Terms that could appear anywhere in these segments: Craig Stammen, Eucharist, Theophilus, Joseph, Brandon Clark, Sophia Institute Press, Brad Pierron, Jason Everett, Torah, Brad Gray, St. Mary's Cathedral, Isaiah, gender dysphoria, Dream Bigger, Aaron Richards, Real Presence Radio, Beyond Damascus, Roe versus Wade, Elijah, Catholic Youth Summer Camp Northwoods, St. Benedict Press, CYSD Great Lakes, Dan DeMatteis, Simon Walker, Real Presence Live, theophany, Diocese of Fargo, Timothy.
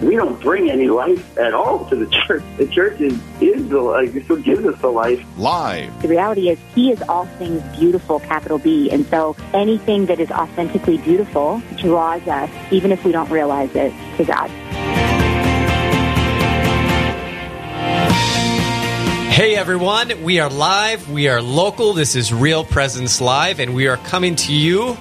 We don't bring any life at all to the church. The church is the life. It still gives us the life. Live. The reality is He is all things beautiful, capital B. And so anything that is authentically beautiful draws us, even if we don't realize it, to God. Hey everyone, we are live, we are local. This is Real Presence Live, and we are coming to you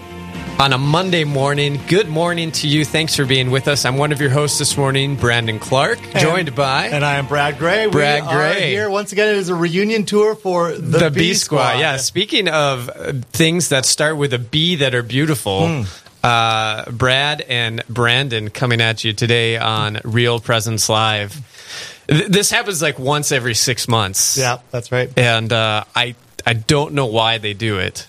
on a Monday morning. Good morning to you. Thanks for being with us. I'm one of your hosts this morning, Brandon Clark, joined by... And I am Brad Gray. We are here once again. It is a reunion tour for the B Squad. Yeah, speaking of things that start with a B that are beautiful, Brad and Brandon coming at you today on Real Presence Live. This happens like once every 6 months. Yeah, that's right. And I don't know why they do it.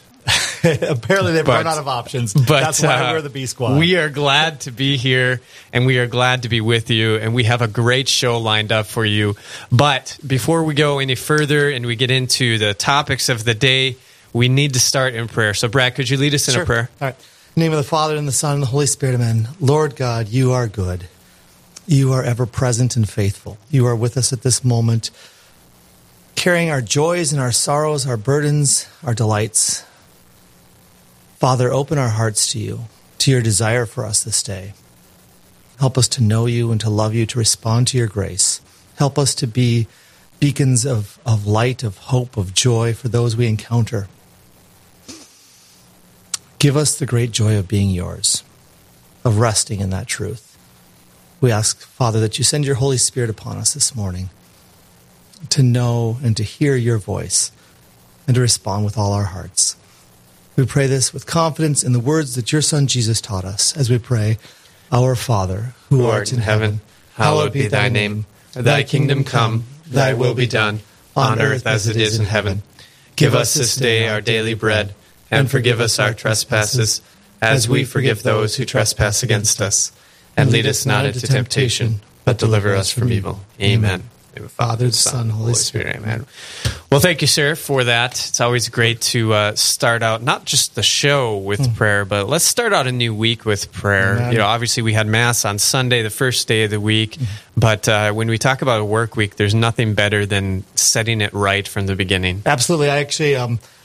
Apparently they've run out of options, but that's why we're the B Squad. We are glad to be here, and we are glad to be with you, and we have a great show lined up for you. But before we go any further and we get into the topics of the day, we need to start in prayer. So Brad, could you lead us in a prayer? All right. In the name of the Father, and the Son, and the Holy Spirit, amen. Lord God, you are good. You are ever present and faithful. You are with us at this moment, carrying our joys and our sorrows, our burdens, our delights. Father, open our hearts to you, to your desire for us this day. Help us to know you and to love you, to respond to your grace. Help us to be beacons of light, of hope, of joy for those we encounter. Give us the great joy of being yours, of resting in that truth. We ask, Father, that you send your Holy Spirit upon us this morning to know and to hear your voice and to respond with all our hearts. We pray this with confidence in the words that your Son Jesus taught us as we pray, Our Father, who art in heaven, hallowed be thy name. Thy kingdom come, thy will be done, on earth as it is in heaven. Give us this day our daily bread, and forgive us our trespasses, as we forgive those who trespass against us. And lead us not into temptation, but deliver us from evil. Amen. In the name of the Father, the Son, and the Holy Spirit. Amen. Well, thank you, sir, for that. It's always great to start out not just the show with prayer, but let's start out a new week with prayer. Amen. You know, obviously we had Mass on Sunday, the first day of the week, but when we talk about a work week, there's nothing better than setting it right from the beginning. Absolutely. I actually,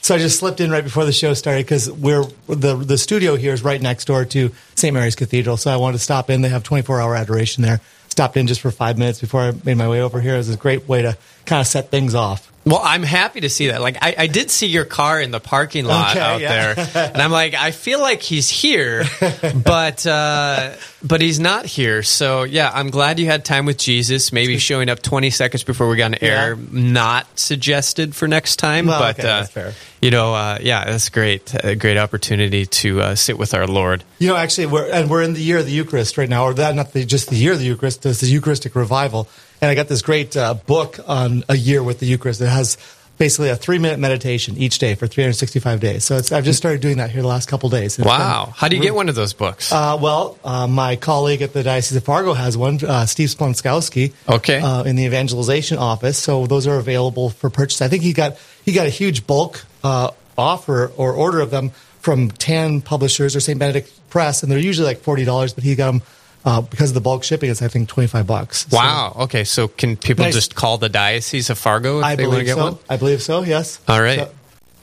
so I just slipped in right before the show started because the studio here is right next door to St. Mary's Cathedral, so I wanted to stop in. They have 24-hour adoration there. Stopped in just for 5 minutes before I made my way over here. It was a great way to kind of set things off. Well, I'm happy to see that. Like, I did see your car in the parking lot there, and I'm like, I feel like he's here, but he's not here. So, yeah, I'm glad you had time with Jesus. Maybe showing up 20 seconds before we got on air, not suggested for next time. Well, but that's fair. You know, that's great. A great opportunity to sit with our Lord. You know, actually, we're in the year of the Eucharist right now, or not just the year of the Eucharist. There's the Eucharistic revival. And I got this great book on a year with the Eucharist. It has basically a 3-minute meditation each day for 365 days. So I've just started doing that here the last couple of days. Wow. How do you get one of those books? My colleague at the Diocese of Fargo has one, Steve Splonskowski, in the evangelization office. So those are available for purchase. I think he got a huge bulk offer or order of them from Tan Publishers or St. Benedict Press, and they're usually like $40, but he got them. Because of the bulk shipping, it's, I think, $25. Wow. So, okay. So can people just call the Diocese of Fargo if they want to get one? I believe so, yes. All right.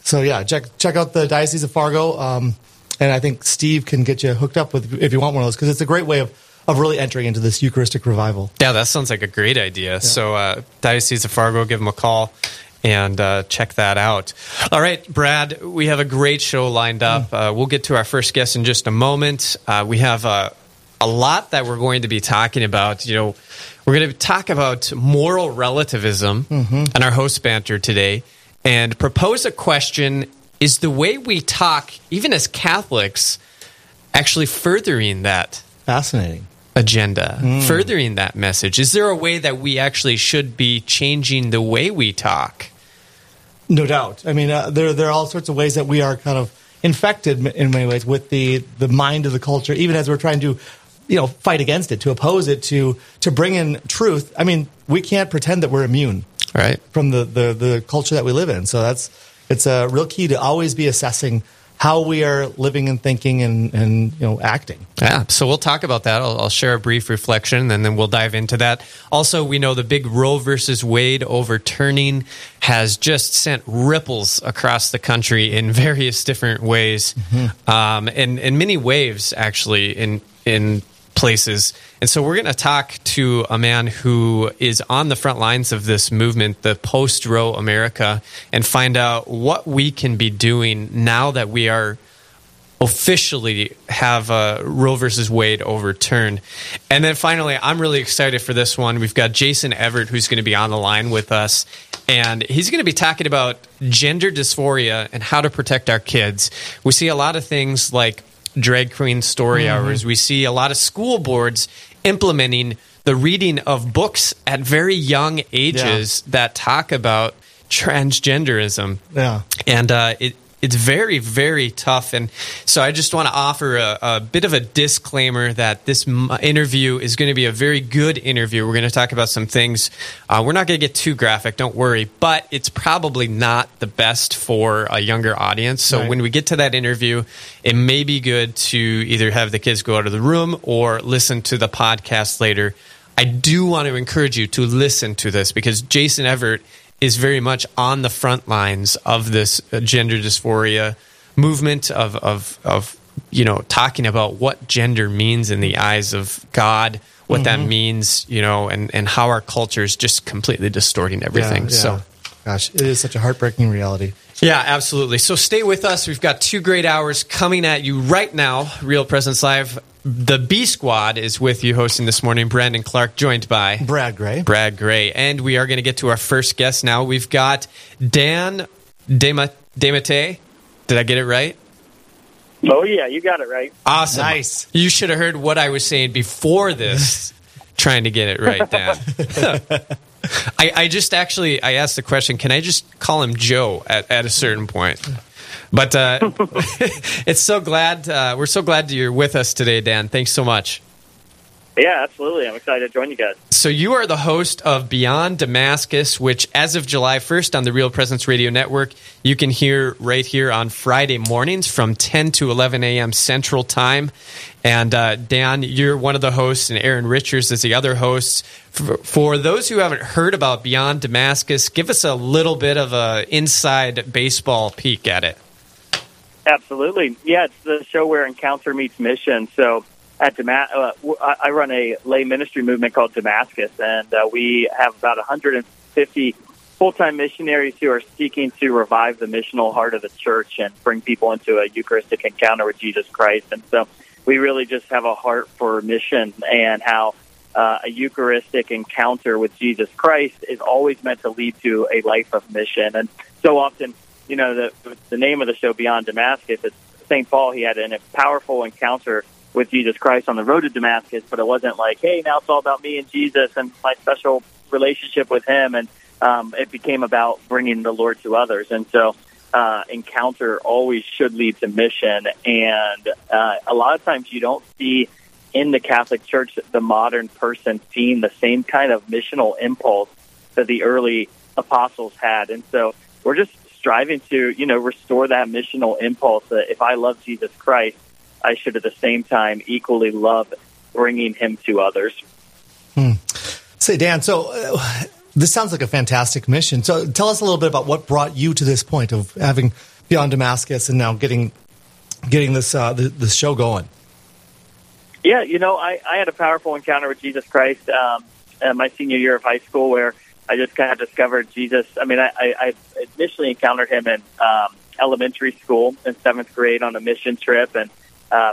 So yeah, check out the Diocese of Fargo, and I think Steve can get you hooked up with if you want one of those, because it's a great way of really entering into this Eucharistic revival. Yeah, that sounds like a great idea. Yeah. So Diocese of Fargo, give them a call and check that out. All right, Brad, we have a great show lined up. We'll get to our first guest in just a moment. We have... a lot that we're going to be talking about. You know, we're going to talk about moral relativism and our host banter today, and propose a question: is the way we talk, even as Catholics, actually furthering that fascinating agenda, furthering that message? Is there a way that we actually should be changing the way we talk? No doubt. I mean, there are all sorts of ways that we are kind of infected in many ways with the mind of the culture, even as we're trying to you know, fight against it, to oppose it, to bring in truth. I mean, we can't pretend that we're immune from the culture that we live in. So it's a real key to always be assessing how we are living and thinking and you know, acting. Yeah, so we'll talk about that. I'll share a brief reflection, and then we'll dive into that. Also, we know the big Roe versus Wade overturning has just sent ripples across the country in various different ways, and many waves, actually, in places. And so we're going to talk to a man who is on the front lines of this movement, the post-Roe America, and find out what we can be doing now that we are officially have Roe versus Wade overturned. And then finally, I'm really excited for this one. We've got Jason Everett, who's going to be on the line with us. And he's going to be talking about gender dysphoria and how to protect our kids. We see a lot of things like drag queen story hours. We see a lot of school boards implementing the reading of books at very young ages that talk about transgenderism. Yeah, and it's very, very tough. And so I just want to offer a bit of a disclaimer that this interview is going to be a very good interview. We're going to talk about some things. We're not going to get too graphic, don't worry, but it's probably not the best for a younger audience. So when we get to that interview, it may be good to either have the kids go out of the room or listen to the podcast later. I do want to encourage you to listen to this because Jason Everett is very much on the front lines of this gender dysphoria movement of you know, talking about what gender means in the eyes of God, what that means, you know, and how our culture is just completely distorting everything. So, gosh, it is such a heartbreaking reality. Yeah, absolutely. So stay with us. We've got 2 great hours coming at you right now. Real Presence Live. The B Squad is with you hosting this morning. Brandon Clark, joined by Brad Gray. Brad Gray. And we are going to get to our first guest now. We've got Dan DeMatteis. Did I get it right? Oh, yeah, you got it right. Awesome. Nice. You should have heard what I was saying before this, trying to get it right, Dan. I just actually, I asked the question, can I just call him Joe at a certain point? But it's so glad we're so glad you're with us today, Dan. Thanks so much. Yeah, absolutely. I'm excited to join you guys. So you are the host of Beyond Damascus, which as of July 1st on the Real Presence Radio Network, you can hear right here on Friday mornings from 10 to 11 a.m. Central Time. And Dan, you're one of the hosts, and Aaron Richards is the other host. For those who haven't heard about Beyond Damascus, give us a little bit of an inside baseball peek at it. Absolutely. Yeah, it's the show where encounter meets mission. So at I run a lay ministry movement called Damascus, and we have about 150 full-time missionaries who are seeking to revive the missional heart of the church and bring people into a Eucharistic encounter with Jesus Christ. And so we really just have a heart for mission and how a Eucharistic encounter with Jesus Christ is always meant to lead to a life of mission. And so often, you know, the name of the show, Beyond Damascus, it's St. Paul. He had a powerful encounter with Jesus Christ on the road to Damascus, but it wasn't like, hey, now it's all about me and Jesus and my special relationship with him. And it became about bringing the Lord to others. And so encounter always should lead to mission. And a lot of times you don't see in the Catholic Church the modern person seeing the same kind of missional impulse that the early apostles had. And so we're just striving to, you know, restore that missional impulse that if I love Jesus Christ, I should at the same time equally love bringing him to others. Say, Dan, so this sounds like a fantastic mission. So tell us a little bit about what brought you to this point of having Beyond Damascus and now getting this this show going. Yeah, you know, I had a powerful encounter with Jesus Christ at my senior year of high school where I just kind of discovered Jesus. I mean, I initially encountered him in elementary school in 7th grade on a mission trip. And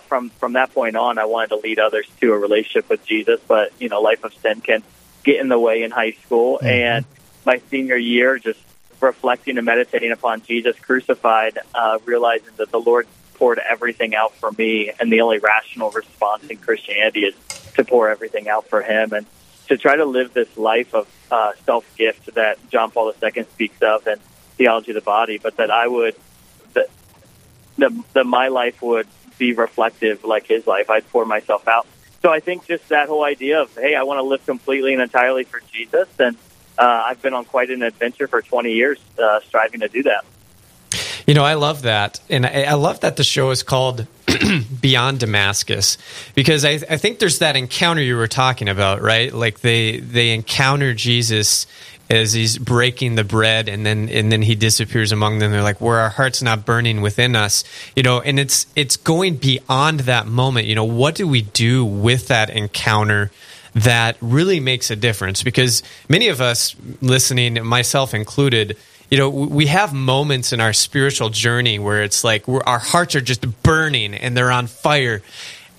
from that point on, I wanted to lead others to a relationship with Jesus. But, you know, life of sin can get in the way in high school. And my senior year, just reflecting and meditating upon Jesus crucified, realizing that the Lord poured everything out for me. And the only rational response in Christianity is to pour everything out for him. And to try to live this life of self-gift that John Paul II speaks of in Theology of the Body, but that I would, that my life would be reflective like his life. I'd pour myself out So I think just that whole idea of, hey, I want to live completely and entirely for Jesus, and I've been on quite an adventure for 20 years striving to do that. You know, I love that, and I love that the show is called Beyond Damascus, because I think there's that encounter you were talking about, right? Like they encounter Jesus as he's breaking the bread, and then he disappears among them. They're like, "Were our hearts not burning within us?" You know, and it's going beyond that moment. You know, what do we do with that encounter that really makes a difference? Because many of us listening, myself included, you know, we have moments in our spiritual journey where it's like our hearts are just burning and they're on fire.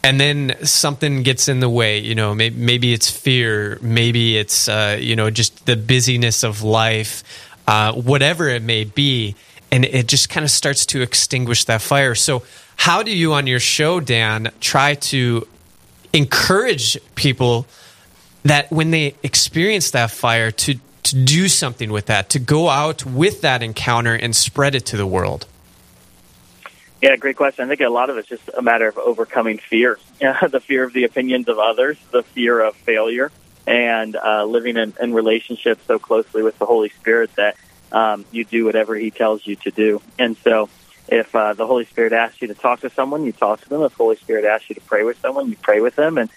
And then something gets in the way, you know, maybe it's fear, maybe it's, you know, just the busyness of life, whatever it may be, and it just kind of starts to extinguish that fire. So how do you on your show, Dan, try to encourage people that when they experience that fire to do something with that, to go out with that encounter and spread it to the world? Yeah, great question. I think a lot of it's just a matter of overcoming fear, the fear of the opinions of others, the fear of failure, and living in relationship so closely with the Holy Spirit that you do whatever He tells you to do. And so if the Holy Spirit asks you to talk to someone, you talk to them. If the Holy Spirit asks you to pray with someone, you pray with them. And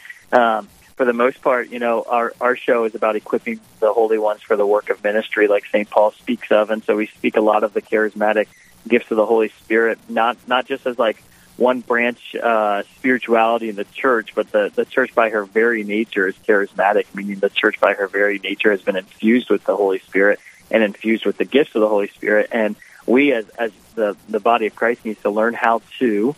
for the most part, you know, our show is about equipping the holy ones for the work of ministry like St. Paul speaks of. And so we speak a lot of the charismatic gifts of the Holy Spirit, not just as like one branch spirituality in the church, but the church by her very nature is charismatic, meaning the church by her very nature has been infused with the Holy Spirit and infused with the gifts of the Holy Spirit. And we as the body of Christ needs to learn how to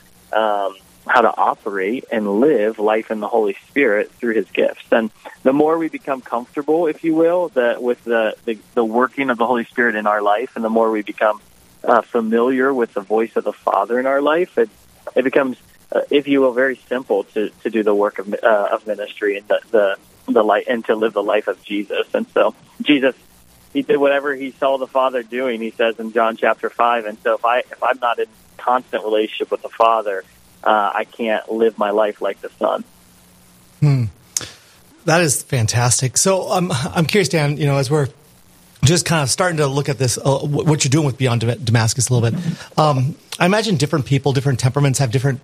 operate and live life in the Holy Spirit through His gifts. And the more we become comfortable, if you will, with the working of the Holy Spirit in our life, and the more we become familiar with the voice of the Father in our life, it becomes, if you will, very simple to do the work of ministry and the light, and to live the life of Jesus. And so Jesus, He did whatever He saw the Father doing, He says in John chapter 5. And so if I'm not in constant relationship with the Father, I can't live my life like the Son. Hmm. That is fantastic. So I'm curious, Dan, you know, as we're just kind of starting to look at this, what you're doing with Beyond Damascus a little bit. I imagine different people, different temperaments have different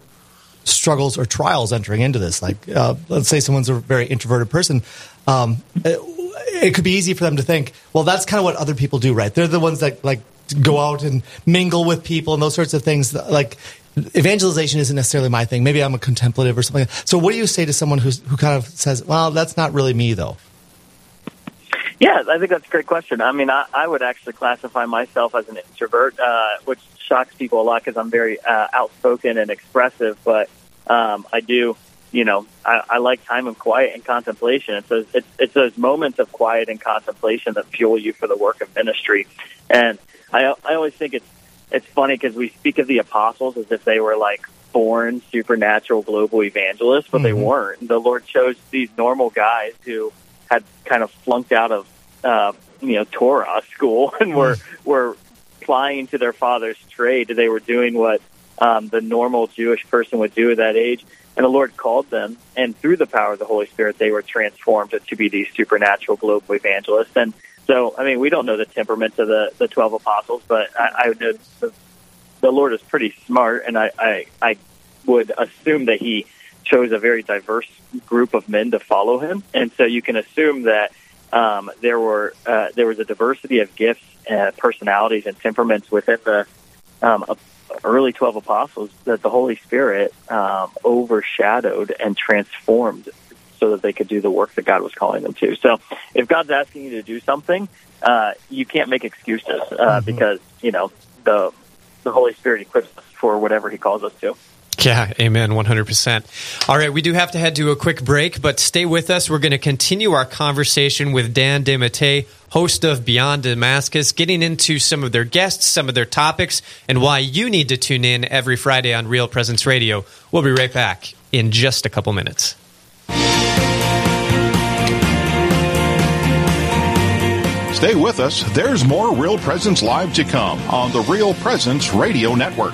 struggles or trials entering into this. Like, let's say someone's a very introverted person. It could be easy for them to think, well, that's kind of what other people do, right? They're the ones that like go out and mingle with people and those sorts of things. Like, evangelization isn't necessarily my thing. Maybe I'm a contemplative or something like that. So what do you say to someone who kind of says, well, that's not really me, though? Yeah, I think that's a great question. I mean, I would actually classify myself as an introvert, which shocks people a lot because I'm very outspoken and expressive. But I do, you know, I like time and quiet and contemplation. It's those, it's those moments of quiet and contemplation that fuel you for the work of ministry. And I always think it's funny because we speak of the apostles as if they were like born supernatural global evangelists, but they weren't. The Lord chose these normal guys who had kind of flunked out of Torah school and were applying to their father's trade. They were doing what the normal Jewish person would do at that age, and the Lord called them, and through the power of the Holy Spirit, they were transformed to be these supernatural global evangelists. And so, I mean, we don't know the temperaments of the 12 apostles, but I would know the Lord is pretty smart, and I would assume that He chose a very diverse group of men to follow Him. And so you can assume that there was a diversity of gifts, personalities, and temperaments within the early 12 apostles that the Holy Spirit overshadowed and transformed so that they could do the work that God was calling them to. So if God's asking you to do something, you can't make excuses because, you know, the Holy Spirit equips us for whatever He calls us to. Yeah, amen, 100%. All right, we do have to head to a quick break, but stay with us. We're going to continue our conversation with Dan DeMatteis, host of Beyond Damascus, getting into some of their guests, some of their topics, and why you need to tune in every Friday on Real Presence Radio. We'll be right back in just a couple minutes. Stay with us. There's more Real Presence Live to come on the Real Presence Radio Network.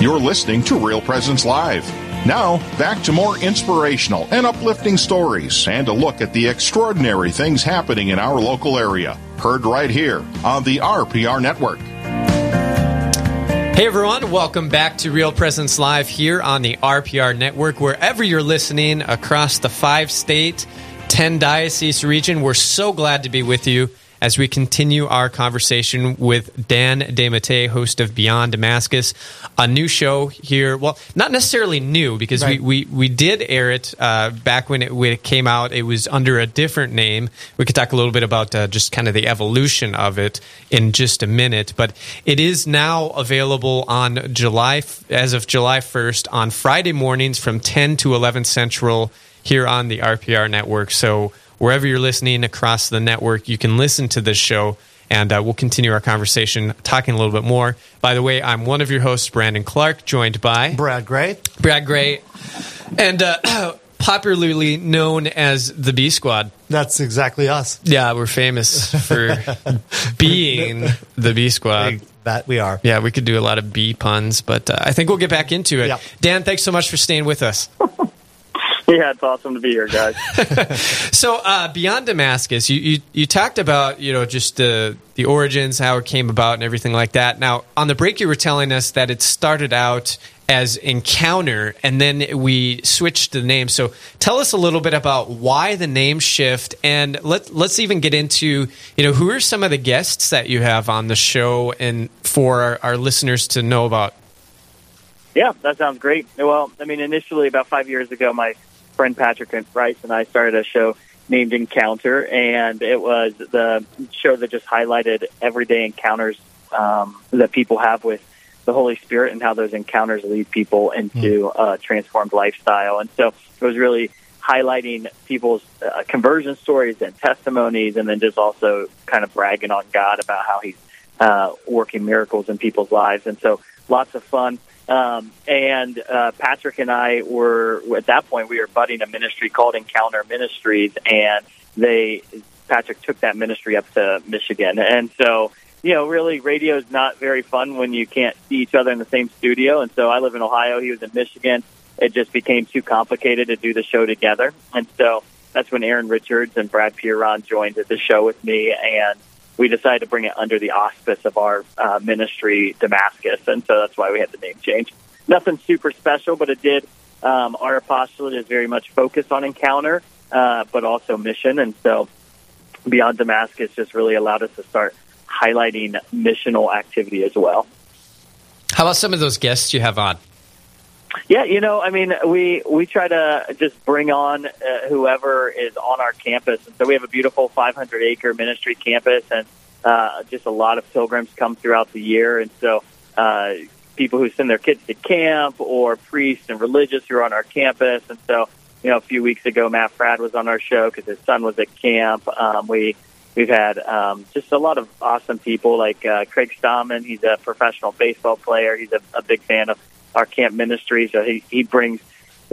You're listening to Real Presence Live. Now, back to more inspirational and uplifting stories and a look at the extraordinary things happening in our local area. Heard right here on the RPR Network. Hey everyone, welcome back to Real Presence Live here on the RPR Network. Wherever you're listening across the 5-state, 10-diocese region, we're so glad to be with you as we continue our conversation with Dan DeMatteis, host of Beyond Damascus, a new show here. Well, not necessarily new, because we did air it back when it came out. It was under a different name. We could talk a little bit about just kind of the evolution of it in just a minute. But it is now available on July 1st on Friday mornings from 10 to 11 Central here on the RPR Network. So wherever you're listening across the network, you can listen to this show, and we'll continue our conversation talking a little bit more. By the way, I'm one of your hosts, Brandon Clark, joined by Brad Gray, and popularly known as the B Squad. That's exactly us. Yeah, we're famous for being the B Squad. That we are. Yeah, we could do a lot of B puns, but I think we'll get back into it. Yep. Dan, thanks so much for staying with us. Yeah, it's awesome to be here, guys. So, Beyond Damascus, you talked about, you know, just the origins, how it came about and everything like that. Now, on the break, you were telling us that it started out as Encounter, and then we switched the name. So tell us a little bit about why the name shift, and let's even get into, you know, who are some of the guests that you have on the show and for our listeners to know about? Yeah, that sounds great. Well, I mean, initially about 5 years ago, my friend Patrick and Bryce and I started a show named Encounter, and it was the show that just highlighted everyday encounters that people have with the Holy Spirit and how those encounters lead people into a transformed lifestyle. And so it was really highlighting people's conversion stories and testimonies, and then just also kind of bragging on God about how he's working miracles in people's lives. And so lots of fun. And Patrick and I were, at that point, we were budding a ministry called Encounter Ministries, and Patrick took that ministry up to Michigan. And so, you know, really, radio is not very fun when you can't see each other in the same studio. And so I live in Ohio, he was in Michigan. It just became too complicated to do the show together. And so that's when Aaron Richards and Brad Pierron joined the show with me, and we decided to bring it under the auspice of our ministry, Damascus, and so that's why we had the name change. Nothing super special, but it did. Our apostolate is very much focused on encounter, but also mission, and so Beyond Damascus just really allowed us to start highlighting missional activity as well. How about some of those guests you have on? Yeah, you know, I mean, we try to just bring on whoever is on our campus. And so we have a beautiful 500-acre ministry campus, and just a lot of pilgrims come throughout the year. And so people who send their kids to camp, or priests and religious who are on our campus. And so, you know, a few weeks ago, Matt Fradd was on our show because his son was at camp. We've had just a lot of awesome people like Craig Stammen. He's a professional baseball player. He's a big fan of our camp ministry, so he brings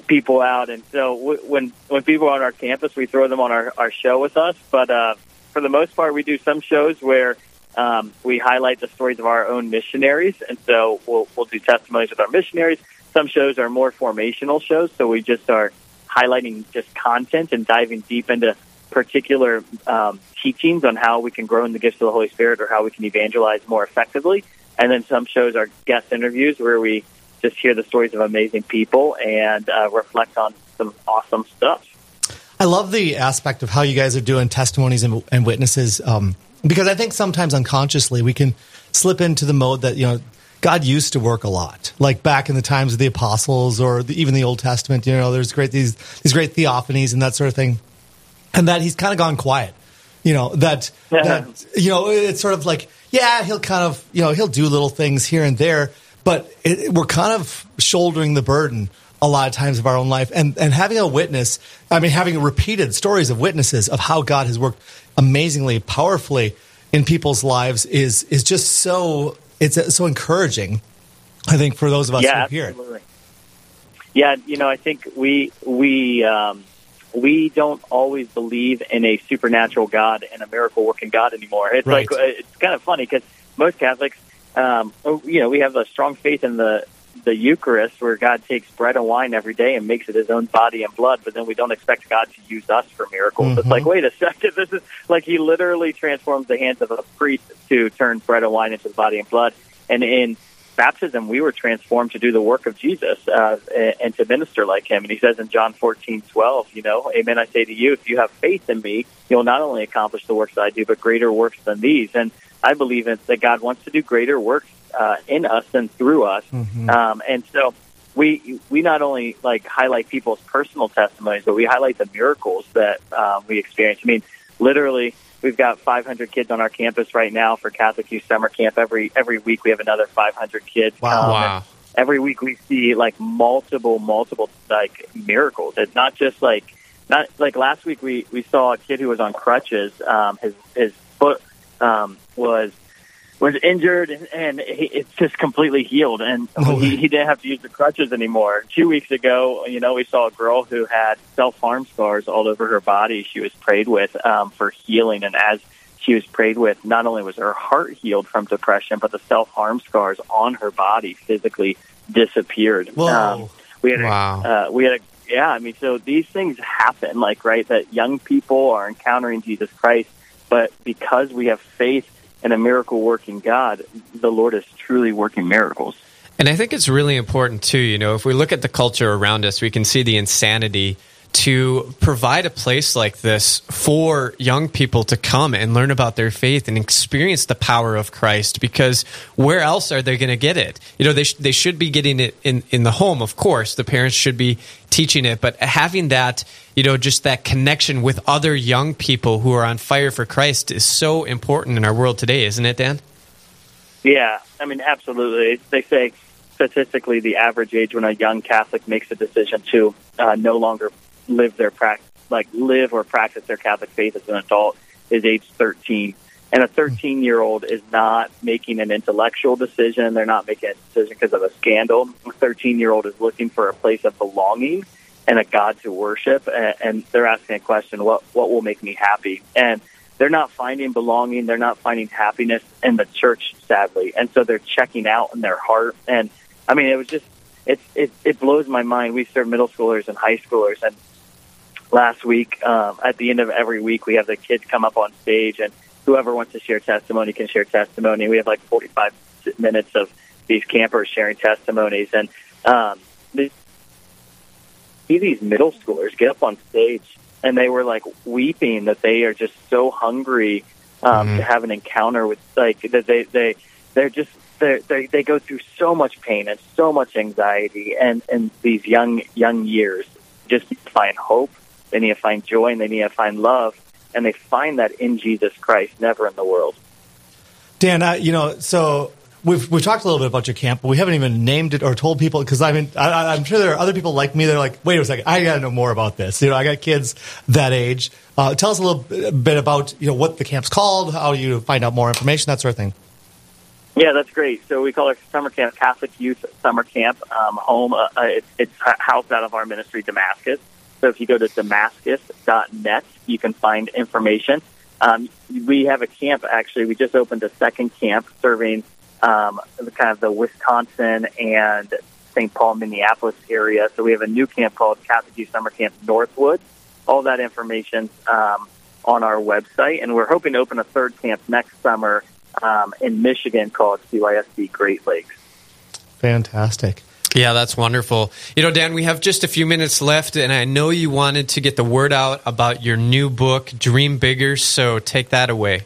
people out. And so when people are on our campus, we throw them on our show with us. But for the most part, we do some shows where we highlight the stories of our own missionaries. And so we'll do testimonies with our missionaries. Some shows are more formational shows, so we just are highlighting just content and diving deep into particular teachings on how we can grow in the gifts of the Holy Spirit, or how we can evangelize more effectively. And then some shows are guest interviews where we just hear the stories of amazing people and reflect on some awesome stuff. I love the aspect of how you guys are doing testimonies and witnesses, because I think sometimes unconsciously we can slip into the mode that, you know, God used to work a lot, like back in the times of the apostles, or even the Old Testament. You know, there's these great theophanies and that sort of thing, and that he's kind of gone quiet. You know, that you know, it's sort of like, yeah, he'll kind of, you know, he'll do little things here and there, but we're kind of shouldering the burden a lot of times of our own life. And having a witness, I mean, having repeated stories of witnesses of how God has worked amazingly, powerfully in people's lives is just so, it's so encouraging, I think, for those of us who hear it. Absolutely. Yeah, you know, I think we don't always believe in a supernatural God and a miracle-working God anymore. It's right. Like, it's kind of funny because most Catholics, you know, we have a strong faith in the Eucharist, where God takes bread and wine every day and makes it his own body and blood, but then we don't expect God to use us for miracles. Mm-hmm. It's like, wait a second, this is like he literally transforms the hands of a priest to turn bread and wine into the body and blood. And in baptism, we were transformed to do the work of Jesus and to minister like him. And he says in John 14:12, you know, amen, I say to you, if you have faith in me, you'll not only accomplish the works that I do, but greater works than these. And I believe in that God wants to do greater works in us and through us. Mm-hmm. And so we not only like highlight people's personal testimonies, but we highlight the miracles that we experience. I mean, literally, we've got 500 kids on our campus right now for Catholic Youth Summer Camp. Every week we have another 500 kids. Wow. Wow. Every week we see like multiple like miracles. It's not just like, not like last week we saw a kid who was on crutches. His foot was injured, and it's just completely healed, and he didn't have to use the crutches anymore. 2 weeks ago, you know, we saw a girl who had self-harm scars all over her body. She was prayed with for healing, and as she was prayed with, not only was her heart healed from depression, but the self-harm scars on her body physically disappeared. Whoa. I mean, so these things happen, like, right, that young people are encountering Jesus Christ, but because we have faith and a miracle-working God, the Lord is truly working miracles. And I think it's really important, too, you know, if we look at the culture around us, we can see the insanity to provide a place like this for young people to come and learn about their faith and experience the power of Christ, because where else are they going to get it? You know, they should be getting it in the home, of course. The parents should be teaching it, but having that, you know, just that connection with other young people who are on fire for Christ is so important in our world today, isn't it, Dan? Yeah, I mean, absolutely. They say statistically the average age when a young Catholic makes a decision to no longer live or practice their Catholic faith as an adult is age 13. And a 13-year-old is not making an intellectual decision. They're not making a decision because of a scandal. A 13-year-old is looking for a place of belonging and a God to worship. And they're asking a question, what will make me happy? And they're not finding belonging. They're not finding happiness in the church, sadly. And so they're checking out in their heart. And I mean, it blows my mind. We serve middle schoolers and high schoolers, and last week, at the end of every week, we have the kids come up on stage, and whoever wants to share testimony can share testimony. We have like 45 minutes of these campers sharing testimonies, and these middle schoolers get up on stage, and they were like weeping that they are just so hungry to have an encounter with, like, they go through so much pain and so much anxiety, and these young years just need to find hope. They need to find joy, and they need to find love, and they find that in Jesus Christ, never in the world. Dan, so we've talked a little bit about your camp, but we haven't even named it or told people, because I'm sure there are other people like me that are like, wait a second, I got to know more about this. You know, I got kids that age. Tell us a little bit about what the camp's called, how you find out more information, that sort of thing. Yeah, that's great. So we call our summer camp Catholic Youth Summer Camp Home. It's housed out of our ministry, Damascus. So if you go to damascus.net, you can find information. We have a camp, actually. We just opened a second camp serving the Wisconsin and St. Paul, Minneapolis area. So we have a new camp called Catholic Youth Summer Camp Northwoods. All that information on our website. And we're hoping to open a third camp next summer in Michigan called CYSD Great Lakes. Fantastic. Yeah, that's wonderful. Dan, we have just a few minutes left, and I know you wanted to get the word out about your new book, Dream Bigger, so take that away.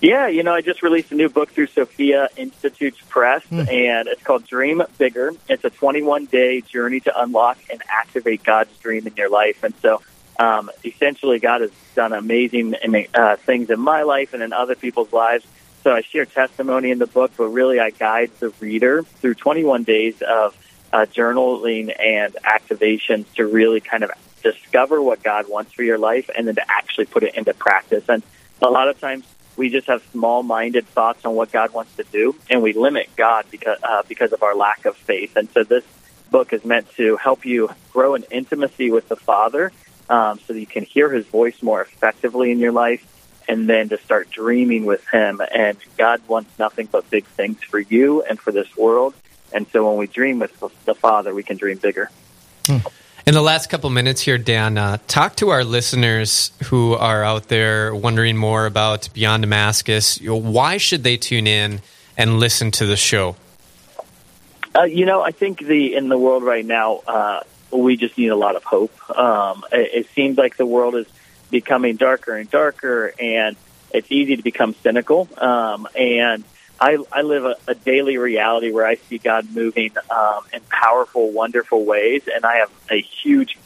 Yeah, I just released a new book through Sophia Institute Press, and it's called Dream Bigger. It's a 21-day journey to unlock and activate God's dream in your life. And so essentially God has done amazing things in my life and in other people's lives. So I share testimony in the book, but really I guide the reader through 21 days of journaling and activations to really kind of discover what God wants for your life and then to actually put it into practice. And a lot of times we just have small-minded thoughts on what God wants to do, and we limit God because of our lack of faith. And so this book is meant to help you grow in intimacy with the Father so that you can hear His voice more effectively in your life, and then to start dreaming with Him. And God wants nothing but big things for you and for this world. And so when we dream with the Father, we can dream bigger. In the last couple minutes here, Dan, talk to our listeners who are out there wondering more about Beyond Damascus. Why should they tune in and listen to the show? I think in the world right now, we just need a lot of hope. It seems like the world is becoming darker and darker, and it's easy to become cynical. And I live a daily reality where I see God moving in powerful, wonderful ways, and I have a huge,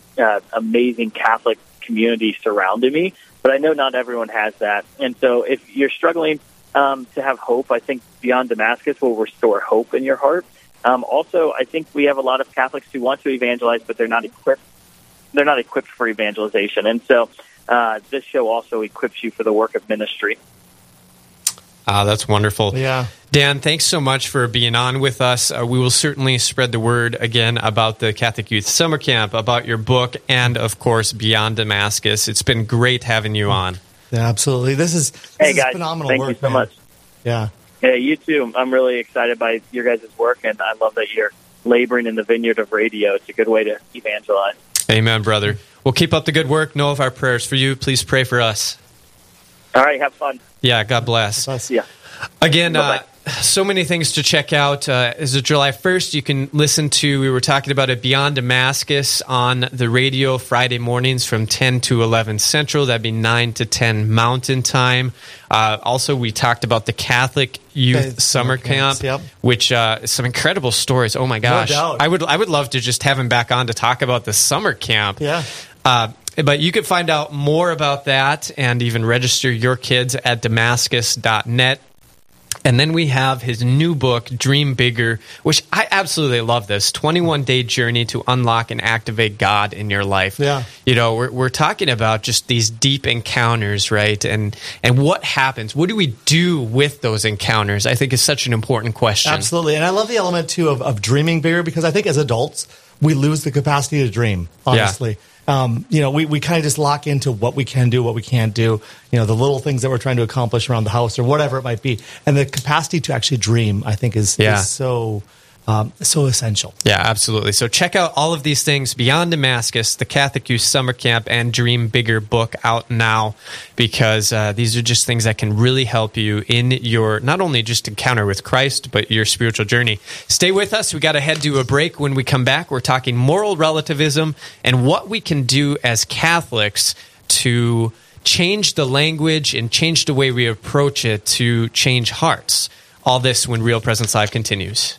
amazing Catholic community surrounding me, but I know not everyone has that. And so if you're struggling to have hope, I think Beyond Damascus will restore hope in your heart. Also, I think we have a lot of Catholics who want to evangelize, but they're not equipped. They're not equipped for evangelization. And so this show also equips you for the work of ministry. That's wonderful. Yeah. Dan, thanks so much for being on with us. We will certainly spread the word again about the Catholic Youth Summer Camp, about your book, and, of course, Beyond Damascus. It's been great having you on. Yeah, absolutely. This is phenomenal work. Thank you so much. Yeah. Yeah, you too. I'm really excited by your guys' work, and I love that you're laboring in the vineyard of radio. It's a good way to evangelize. Amen, brother. Well, keep up the good work. Know of our prayers for you. Please pray for us. All right. Have fun. Yeah. God bless. Yeah. Again, so many things to check out. Is it July 1st? You can listen to, we were talking about it, Beyond Damascus on the radio Friday mornings from 10 to 11 Central. That'd be 9 to 10 Mountain Time. Also, we talked about the Catholic Youth Summer Camp, which is some incredible stories. Oh, my gosh. No doubt. I would love to just have him back on to talk about the summer camp. Yeah. But you can find out more about that and even register your kids at damascus.net. And then we have his new book, Dream Bigger, which I absolutely love this, 21-day journey to unlock and activate God in your life. Yeah. We're talking about just these deep encounters, right? And what happens? What do we do with those encounters? I think is such an important question. Absolutely. And I love the element, too, of dreaming bigger, because I think as adults, we lose the capacity to dream, honestly. Yeah. We kind of just lock into what we can do, what we can't do, the little things that we're trying to accomplish around the house or whatever it might be. And the capacity to actually dream, I think, is so so essential. Yeah, absolutely. So check out all of these things, Beyond Damascus, the Catholic Youth Summer Camp, and Dream Bigger book out now, because these are just things that can really help you in your, not only just encounter with Christ, but your spiritual journey. Stay with us. We got to head to a break. When we come back, we're talking moral relativism and what we can do as Catholics to change the language and change the way we approach it to change hearts. All this when Real Presence Live continues.